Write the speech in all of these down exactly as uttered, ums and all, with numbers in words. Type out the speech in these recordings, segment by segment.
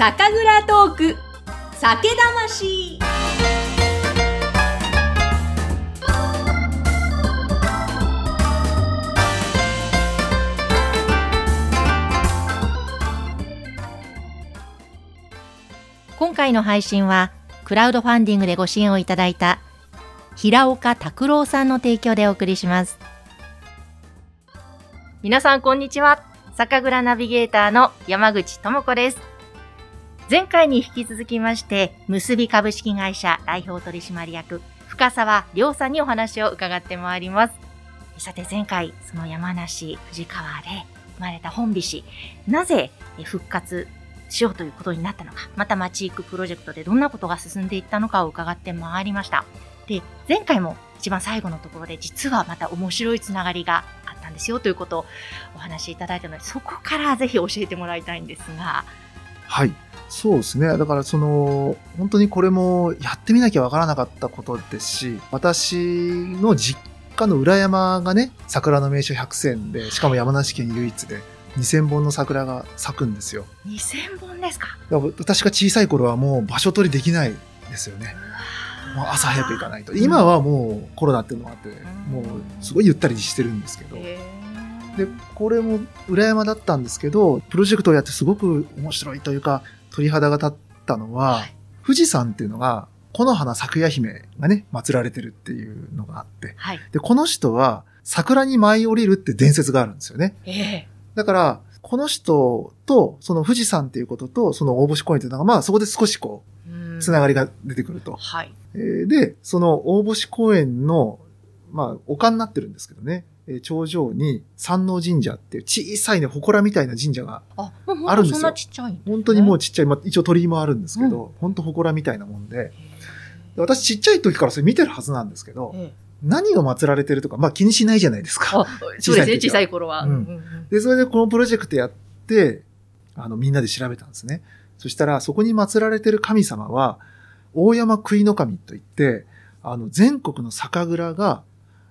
酒蔵トーク酒魂。今回の配信はクラウドファンディングでご支援をいただいた平岡拓郎さんの提供でお送りします。皆さんこんにちは。酒蔵ナビゲーターの山口智子です。前回に引き続きまして、結び株式会社代表取締役、深澤亮さんにお話を伺ってまいります。さて前回、その山梨、富士川で生まれた本菱、なぜ復活しようということになったのか、またまちいくプロジェクトでどんなことが進んでいったのかを伺ってまいりました。で、前回も一番最後のところで実はまた面白いつながりがあったんですよということをお話しいただいたので、そこからぜひ教えてもらいたいんですが。はい、そうですね。だからその本当にこれもやってみなきゃわからなかったことですし、私の実家の裏山がね、桜の名所ひゃくせんで、しかも山梨県唯一でにせんぼんの桜が咲くんですよ。にせんぼんですか。私が小さい頃はもう場所取りできないですよね。もう朝早く行かないと。今はもうコロナっていうのがあって、もうすごいゆったりしてるんですけど、でこれも裏山だったんですけど、プロジェクトをやってすごく面白いというか鳥肌が立ったのは、富士山っていうのが木の花咲夜姫がね祀られてるっていうのがあって、でこの人は桜に舞い降りるって伝説があるんですよね。だからこの人とその富士山っていうこととその大星公園というのが、まあそこで少しこうつながりが出てくると、はい、でその大星公園の、まあ、丘になってるんですけどね、頂上に山王神社っていう小さいね祠みたいな神社があるんですよ。あ、そんなちっちゃいんですね。本当にもうちっちゃい、まあ、一応鳥居もあるんですけど、うん、本当祠みたいなもんで、私ちっちゃい時からそれ見てるはずなんですけど、何が祀られてるとか、まあ、気にしないじゃないですか。あ、そうですね、小さい頃は、うんうん、でそれでこのプロジェクトやって、あのみんなで調べたんですね。そしたら、そこに祀られてる神様は、大山杭の神といって、あの、全国の酒蔵が、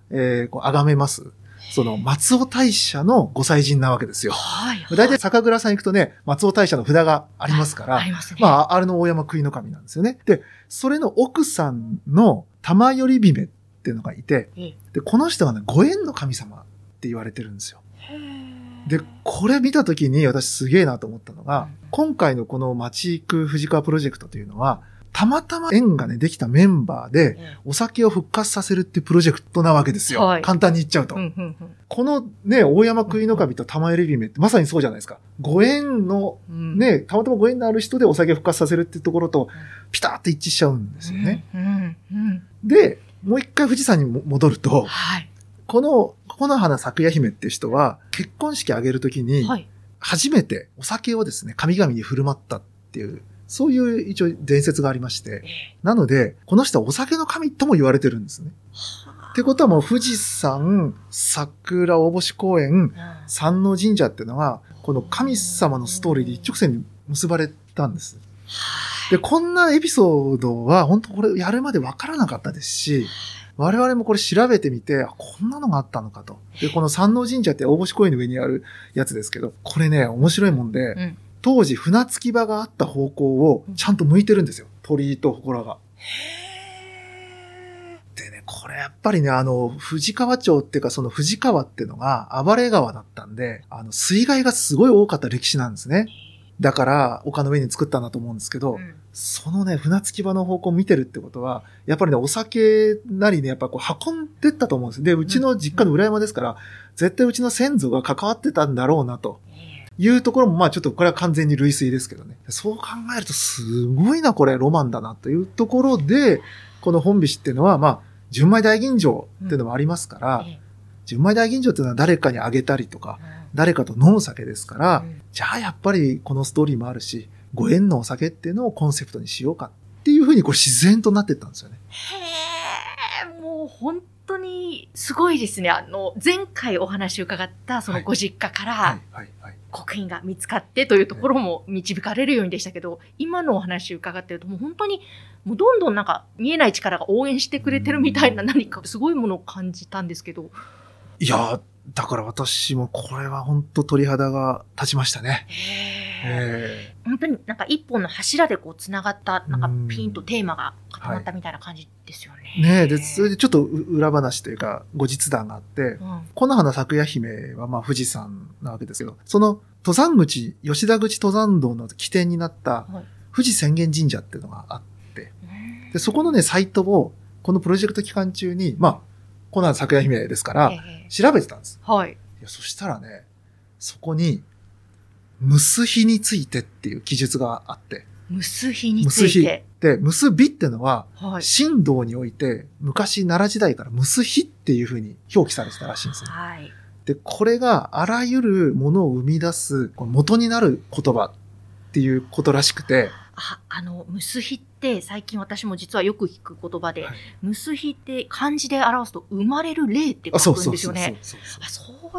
えー、こう、あがめます。その、松尾大社のご祭神なわけですよ。はいはい、大体酒蔵さん行くとね、松尾大社の札がありますから、あ, ありますね。まあ、あれの大山杭の神なんですよね。で、それの奥さんの玉寄り姫っていうのがいて、で、この人がね、ご縁の神様って言われてるんですよ。へー。で、これ見たときに私すげえなと思ったのが、今回のこの町行く富士川プロジェクトというのは、たまたま縁がね、できたメンバーで、お酒を復活させるっていうプロジェクトなわけですよ。はい、簡単に言っちゃうと。うんうんうん、このね、大山杭の神と玉入姫ってまさにそうじゃないですか。ご縁の、ね、たまたまご縁のある人でお酒を復活させるっていうところと、ピタッと一致しちゃうんですよね。うんうんうん、で、もう一回富士山に戻ると、はい、この、この花咲夜姫って人は、結婚式あげるときに、初めてお酒をですね、神々に振る舞ったっていう、そういう一応伝説がありまして、なので、この人はお酒の神とも言われてるんですね。ってことはもう富士山、桜、大星公園、山王神社っていうのは、この神様のストーリーで一直線に結ばれたんです。で、こんなエピソードは、本当これやるまでわからなかったですし、我々もこれ調べてみて、あ、こんなのがあったのかと。で、この山王神社って大星公園の上にあるやつですけど、これね、面白いもんで、うん、当時船着き場があった方向をちゃんと向いてるんですよ。鳥居と祠が。へー。でね、これやっぱりね、あの、富士川町っていうか、その富士川っていうのが暴れ川だったんで、あの、水害がすごい多かった歴史なんですね。だから、丘の上に作ったんだと思うんですけど、うん、そのね、船着き場の方向を見てるってことは、やっぱりね、お酒なりね、やっぱこう運んでったと思うんですよ。で、うちの実家の裏山ですから、うんうん、絶対うちの先祖が関わってたんだろうな、というところも、まあちょっとこれは完全に類推ですけどね。そう考えると、すごいな、これ、ロマンだな、というところで、この本菱っていうのは、まあ、純米大吟醸っていうのもありますから、うん、純米大吟醸っていうのは誰かにあげたりとか、うん、誰かと飲む酒ですから、うん、じゃあやっぱりこのストーリーもあるし、ご縁のお酒っていうのをコンセプトにしようかっていうふうにこう自然となっていったんですよね。へー、もう本当にすごいですね。あの、前回お話を伺ったそのご実家から刻印が見つかってというところも導かれるようにでしたけど、今のお話を伺ってるともう本当にもうどんどんなんか見えない力が応援してくれてるみたいな、何かすごいものを感じたんですけど。いやー、だから私もこれは本当鳥肌が立ちましたね。へー。本当になんか一本の柱でこうつながった、なんかピンとテーマが固まったみたいな感じですよね。はい、ねえ、で、それでちょっと裏話というか、後日談があって、うん、木の花咲夜姫はまあ富士山なわけですけど、その登山口、吉田口登山道の起点になった富士浅間神社っていうのがあって、はい、でそこのね、サイトを、このプロジェクト期間中に、まあ、木の花咲夜姫ですから、調べてたんです。はい。いや、そしたらね、そこに、結びについてっていう記述があって。結びについて。で、結びってのは、神道において、昔奈良時代から結びっていうふうに表記されてたらしいんですよ。はい。で、これがあらゆるものを生み出す、元になる言葉っていうことらしくて。あ、あの、結びって最近私も実はよく聞く言葉で、はい、結びって漢字で表すと生まれる霊って書くんですよね。そ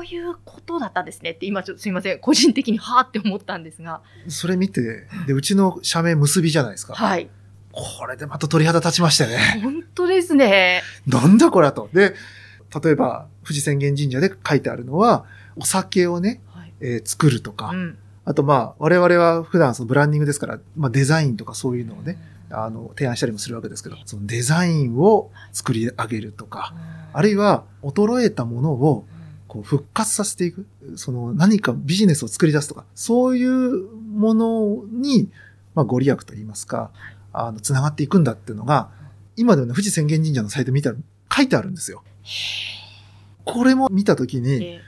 ういうことだったんですねって今ちょっとすいません、個人的にはーって思ったんですが。それ見て、で、うちの社名結びじゃないですか。はい。これでまた鳥肌立ちましたよね。本当ですね。なんだこれだと。で、例えば、富士浅間神社で書いてあるのは、お酒をね、はいえー、作るとか、うんあとまあ、我々は普段そのブランディングですから、まあデザインとかそういうのをね、あの、提案したりもするわけですけど、そのデザインを作り上げるとか、あるいは衰えたものをこう復活させていく、その何かビジネスを作り出すとか、そういうものに、まあご利益といいますか、あの、つながっていくんだっていうのが、今でもね、富士浅間神社のサイト見たら書いてあるんですよ。これも見たときに、いや、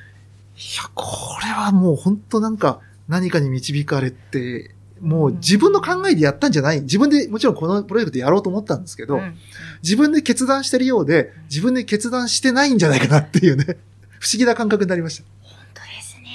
これはもう本当なんか、何かに導かれて、もう自分の考えでやったんじゃない、自分でもちろんこのプロジェクトやろうと思ったんですけど、うん、自分で決断してるようで、自分で決断してないんじゃないかなっていうね、不思議な感覚になりました。本当ですね。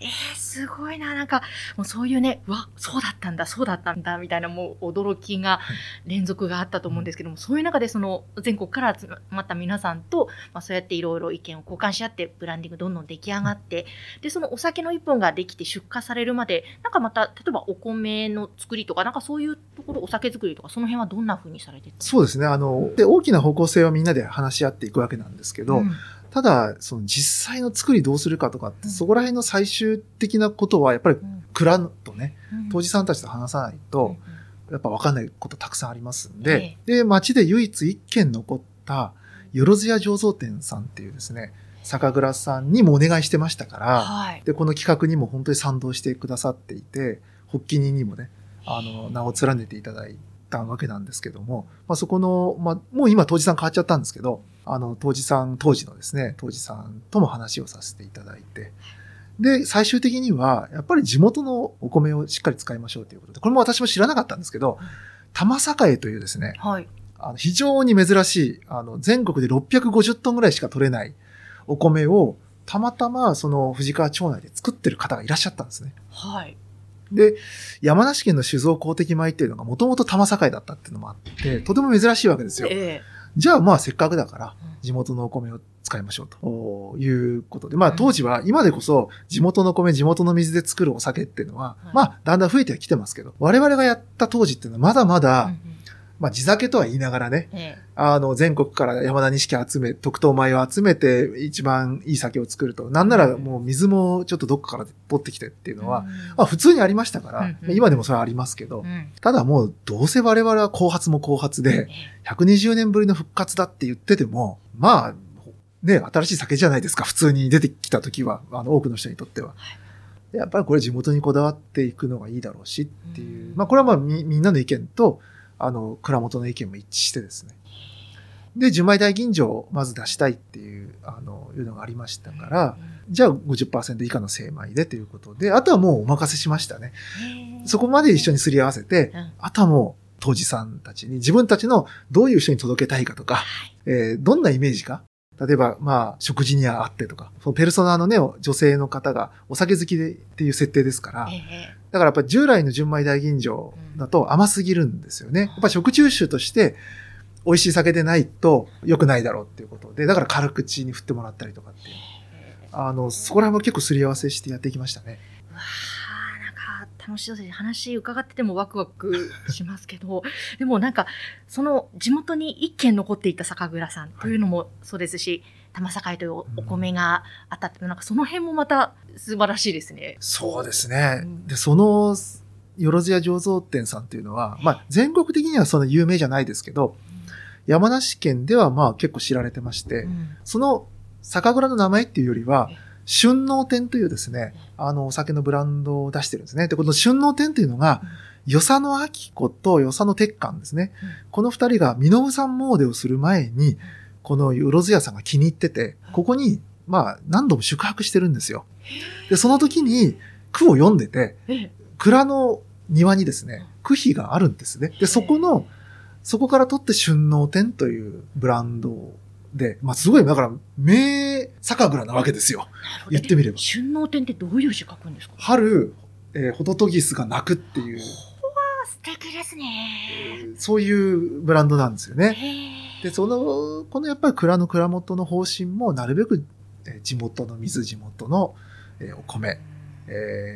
えー、すごいな。なんか、もうそういうね、うわ、そうだったんだ、そうだったんだ、みたいなもう驚きが連続があったと思うんですけども、はい、そういう中でその全国から集まった皆さんと、まあそうやっていろいろ意見を交換し合って、ブランディングどんどん出来上がって、で、そのお酒の一本ができて出荷されるまで、なんかまた、例えばお米の作りとか、なんかそういうところ、お酒作りとか、その辺はどんな風にされてたんですか？そうですね。あの、で、大きな方向性をみんなで話し合っていくわけなんですけど、うんただ、その実際の作りどうするかとかって、そこら辺の最終的なことは、やっぱり蔵とね、当事さんたちと話さないと、やっぱ分かんないことたくさんありますんで、で、町で唯一一軒残った、よろずや醸造店さんっていうですね、酒蔵さんにもお願いしてましたから、で、この企画にも本当に賛同してくださっていて、発起人にもね、あの、名を連ねていただいて、たわけなんですけども、まあ、そこの、まあ、もう今杜氏さん変わっちゃったんですけど、あの、杜氏さん、当時のですね、杜氏さんとも話をさせていただいて、で、最終的には、やっぱり地元のお米をしっかり使いましょうということで、これも私も知らなかったんですけど、玉栄というですね、はい、あの非常に珍しい、あの、全国でろっぴゃくごじゅっトンぐらいしか取れないお米を、たまたま、その、富士川町内で作ってる方がいらっしゃったんですね。はい。で、山梨県の酒造公的米っていうのがもともと玉栄だったっていうのもあって、とても珍しいわけですよ。ええ、じゃあまあせっかくだから地元のお米を使いましょうということで、まあ当時は今でこそ地元の米、地元の水で作るお酒っていうのは、まあだんだん増えてはきてますけど、我々がやった当時っていうのはまだまだ、まあ地酒とは言いながらね、ええ、あの全国から山田錦集め、特等米を集めて一番いい酒を作ると、なんならもう水もちょっとどっかから取ってきてっていうのは、うん、まあ普通にありましたから、うんうん、今でもそれはありますけど、うん、ただもうどうせ我々は後発も後発で、ひゃくにじゅうねんぶりの復活だって言ってても、まあね、新しい酒じゃないですか、普通に出てきた時は、あの多くの人にとっては。はいでやっぱりこれ地元にこだわっていくのがいいだろうしっていう、うん、まあこれはまあ み, みんなの意見と、あの、蔵元の意見も一致してですね。で、純米大吟醸をまず出したいっていう、あの、いうのがありましたから、うん、じゃあ ごじゅっパーセント 以下の精米でということで、あとはもうお任せしましたね。そこまで一緒にすり合わせて、うん、あとはもう、杜氏さんたちに自分たちのどういう人に届けたいかとか、えー、どんなイメージか。例えば、まあ、食事にあってとか、そのペルソナのね、女性の方がお酒好きでっていう設定ですから、だからやっぱ従来の純米大吟醸だと甘すぎるんですよね。やっぱ食中酒として美味しい酒でないと良くないだろうっていうことで、だから軽口に振ってもらったりとかっていう。あの、そこら辺も結構すり合わせしてやってきましたね。うわー、なんか楽しそうです。話伺っててもワクワクしますけど、でもなんか、その地元に一軒残っていた酒蔵さんというのもそうですし、はい玉境というお米があったって、うん、なんかその辺もまた素晴らしいですね。そうですね。うん、で、その、よろずや醸造店さんっていうのは、まあ全国的にはその有名じゃないですけど、うん、山梨県ではまあ結構知られてまして、うん、その酒蔵の名前っていうよりは、春能天というですね、あのお酒のブランドを出してるんですね。で、この春能天というのが、うん与謝野晶子と与謝野鉄幹ですね。うん、この二人が身延山詣をする前に、このよろずやさんが気に入ってて、ここに、まあ、何度も宿泊してるんですよ。で、その時に句を読んでて、蔵の庭にですね、句碑があるんですね。で、そこの、そこから取って春能天というブランドをで、まあ、すごい、だから、名酒蔵なわけですよ。言ってみれば。春能天ってどういう字書くんですか？春、えー、ホトトギスが鳴くっていう。素敵ですね。そういうブランドなんですよね。で、その、このやっぱり蔵の蔵元の方針もなるべく地元の水、地元のお米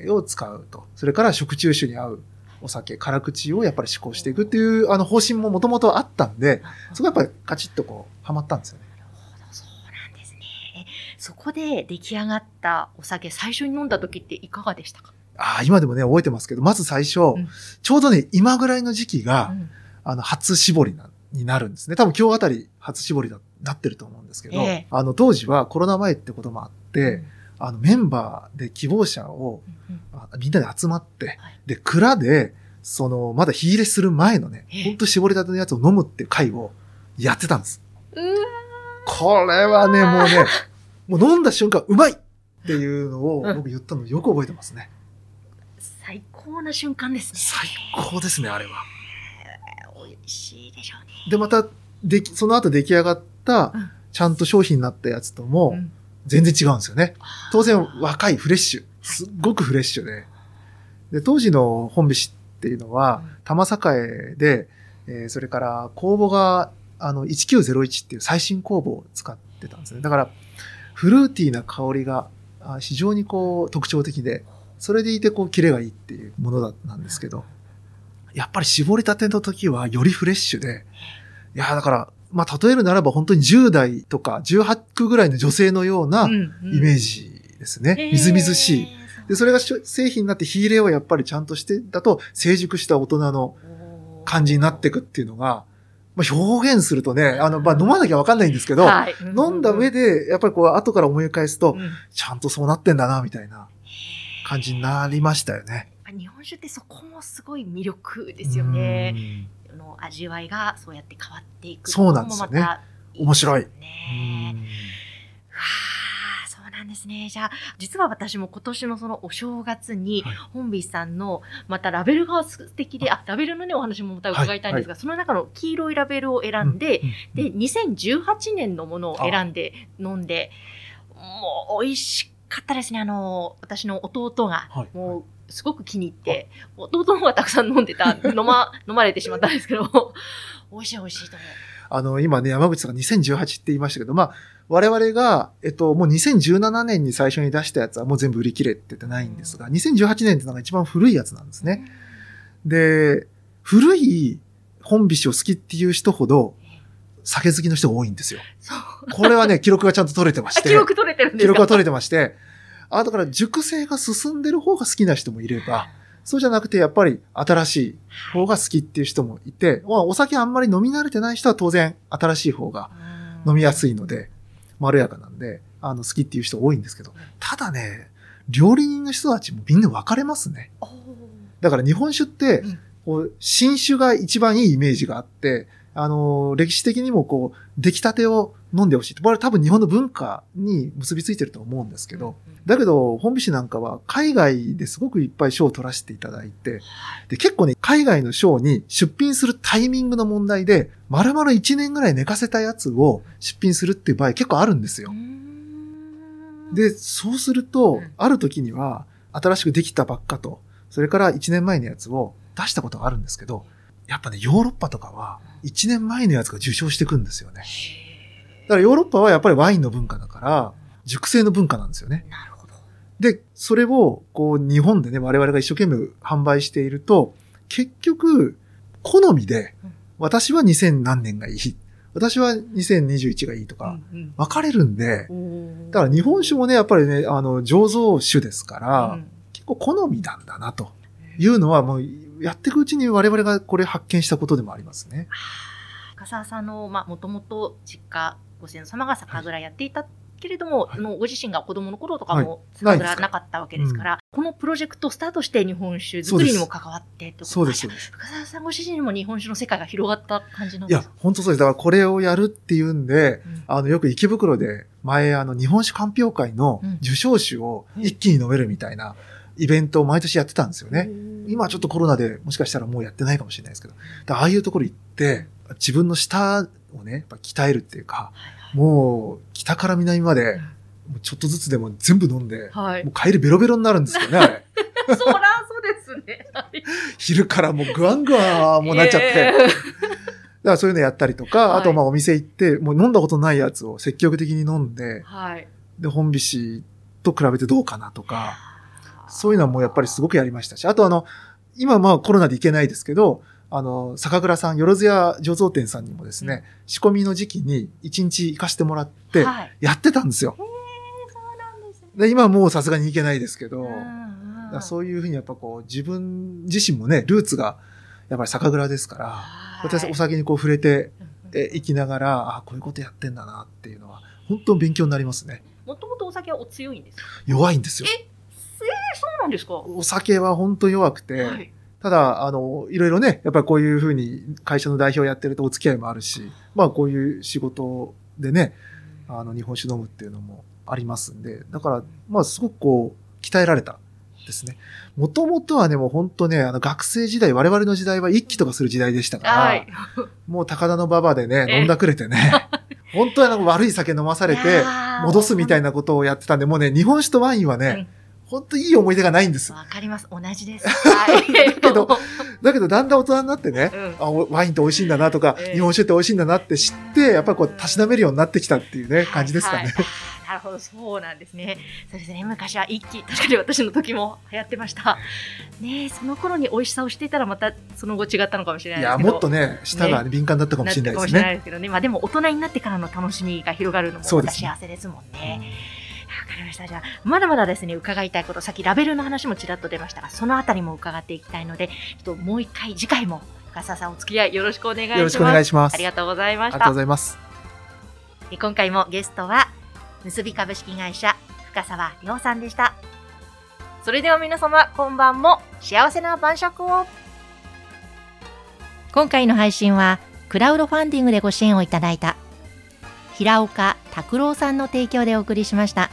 を使うと。それから食中酒に合うお酒、辛口をやっぱり試行していくっていうあの方針ももともとあったんで、そこはやっぱりカチッとこうはまったんですよね。なるほど、そうなんですね。そこで出来上がったお酒、最初に飲んだ時っていかがでしたか？ああ、今でもね、覚えてますけど、まず最初、うん、ちょうどね、今ぐらいの時期が、うん、あの、初絞りな、になるんですね。多分今日あたり初絞りだ、なってると思うんですけど、えー、あの、当時はコロナ前ってこともあって、うん、あの、メンバーで希望者を、うんうん、みんなで集まって、はい、で、蔵で、その、まだ火入れする前のね、えー、ほんと絞りたてのやつを飲むっていう会をやってたんです。うーこれはね、もうね、もう飲んだ瞬間、うまいっていうのを僕言ったのよく覚えてますね。うん最高な瞬間ですね。最高ですね、あれは。美味しいでしょうね。で、また、でき、その後出来上がった、うん、ちゃんと商品になったやつとも、うん、全然違うんですよね。当然、若い、フレッシュ。すっごくフレッシュで。はい、で、当時の本菱っていうのは、うん、玉境で、えー、それから工房が、あの、せんきゅうひゃくいちっていう最新工房を使ってたんですね。だから、フルーティーな香りが、非常にこう、特徴的で、それでいて、こう、キレがいいっていうものだったんですけど、やっぱり絞りたての時はよりフレッシュで、いや、だから、まあ、例えるならば本当にじゅう代とかじゅうはちぐらいの女性のようなイメージですね。うんうん、みずみずしい。で、それが製品になって火入れをやっぱりちゃんとしてだと成熟した大人の感じになっていくっていうのが、まあ、表現するとね、あの、まあ、飲まなきゃわかんないんですけど、はい、飲んだ上で、やっぱりこう、後から思い返すと、うん、ちゃんとそうなってんだな、みたいな。感じになりましたよね。日本酒ってそこもすごい魅力ですよね。の味わいがそうやって変わっていく。そうなんですよね。またいいですね。面白い。うん。うわあ、そうなんですね。じゃあ実は私も今年のそのお正月に本菱さんのまたラベルが素敵で、はい、あラベルのねお話もまた伺いたいんですが、はいはい、その中の黄色いラベルを選んで、うんうん、でにせんじゅうはちねんのものを選んで飲んで、もう美味しくかったですね。あの私の弟がもうすごく気に入って、はいはい、弟の方がたくさん飲んでた飲ま飲まれてしまったんですけど、美味しい美味しいと思う。あの今ね山口さんがにせんじゅうはちって言いましたけど、まあ我々がえっともうにせんじゅうななねんに最初に出したやつはもう全部売り切れててないんですが、うん、にせんじゅうはちねんってのが一番古いやつなんですね。うん、で古い本菱を好きっていう人ほど。酒好きの人が多いんですよ。これはね、記録がちゃんと取れてまして。記録取れてるんですか？記録が取れてまして。あ、だから熟成が進んでる方が好きな人もいれば、そうじゃなくてやっぱり新しい方が好きっていう人もいて、まあ、お酒あんまり飲み慣れてない人は当然新しい方が飲みやすいので、まろやかなんで、あの好きっていう人多いんですけど、ただね、料理人の人たちもみんな分かれますね。だから日本酒って、うん、新酒が一番いいイメージがあって、あの、歴史的にもこう、出来たてを飲んでほしい。これは多分日本の文化に結びついてると思うんですけど、うんうん、だけど、本菱なんかは海外ですごくいっぱい賞を取らせていただいて、で、結構ね、海外の賞に出品するタイミングの問題で、丸々いちねんぐらい寝かせたやつを出品するっていう場合結構あるんですよ。で、そうすると、ある時には、新しくできたばっかと、それからいちねんまえのやつを出したことがあるんですけど、やっぱね、ヨーロッパとかは、いちねんまえのやつが受賞してくんですよね。だからヨーロッパはやっぱりワインの文化だから、熟成の文化なんですよね。なるほど。で、それを、こう、日本でね、我々が一生懸命販売していると、結局、好みで、私はにせん何年がいい。私はにせんにじゅういちがいいとか、分かれるんで、だから日本酒もね、やっぱりね、あの、醸造酒ですから、結構好みなんだな、というのは、もう、やっていくうちに我々がこれ発見したことでもありますね。深澤さんの、まあ、もともと実家、ご先祖様が酒蔵やっていたけれども、はい、もうご自身が子供の頃とかも酒蔵なかったわけですから、はい、このプロジェクトスタートして日本酒作りにも関わってってことです。そうです。深澤さんご主人にも日本酒の世界が広がった感じなんですか？いや、本当そうです。だからこれをやるっていうんで、うん、あの、よく池袋で前、あの、日本酒鑑評会の受賞酒を一気に飲めるみたいなイベントを毎年やってたんですよね。うん、今ちょっとコロナでもしかしたらもうやってないかもしれないですけど、だああいうところ行って、自分の舌をね、やっぱ鍛えるっていうか、はいはい、もう北から南まで、うんちょっとずつでも全部飲んで、はい、もう帰りベロベロになるんですよね、あれ。そら、そうですね。昼からもうグワングワンもうなっちゃって。えー、だからそういうのやったりとか、はい、あとまあお店行って、もう飲んだことないやつを積極的に飲んで、はい、で、本美酒と比べてどうかなとか、そういうのはもうやっぱりすごくやりましたし、あとあの、今まあコロナで行けないですけど、あの、酒蔵さん、よろずや醸造店さんにもですね、うん、仕込みの時期に一日行かせてもらって、やってたんですよ。はいで今はもうさすがにいけないですけど、だそういうふうにやっぱこう自分自身もね、ルーツがやっぱり酒蔵ですから、私お酒にこう触れていきながら、ああ、こういうことやってんだなっていうのは、本当に勉強になりますね。もともとお酒はお強いんですか？弱いんですよ。え、えー、そうなんですか？お酒は本当に弱くて、はい、ただ、あの、いろいろね、やっぱりこういうふうに会社の代表やってるとお付き合いもあるし、まあこういう仕事でね、あの、日本酒飲むっていうのも、ありますんで、だから、まあ、すごくこう、鍛えられたですね。もともとはね、もう本当ね、あの、学生時代、我々の時代は一気とかする時代でしたから、はい、もう高田の馬場でね、飲んだくれてね、本当はなんか悪い酒飲まされて、戻すみたいなことをやってたんで、もうね、日本酒とワインはね、うん、本当にいい思い出がないんですよ。わかります。同じです。だけど、だけどだんだん大人になってね、うん、あ、ワインって美味しいんだなとか、えー、日本酒って美味しいんだなって知って、やっぱりこう、たしなめるようになってきたっていうね、感じですかね。はいはいなるほど、そうなんですね。そうですね、昔は一気、確かに私の時も流行ってました。ねえ、その頃に美味しさをしていたらまたその後違ったのかもしれないですけど。いや、もっとね、舌が、ねね、敏感だったかもしれないですね。なったかもしれないですけどね。まあでも大人になってからの楽しみが広がるのも幸せですもんね。わかりました。じゃあ、まだまだですね、伺いたいこと、さっきラベルの話もちらっと出ましたが、そのあたりも伺っていきたいので、ちょっともう一回、次回も深澤さんお付き合いよろしくお願いします。よろしくお願いします。ありがとうございました。ありがとうございます。今回もゲストは、結び株式会社深澤亮さんでした。それでは皆様、今晩も幸せな晩酌を。今回の配信はクラウドファンディングでご支援をいただいた平岡拓郎さんの提供でお送りしました。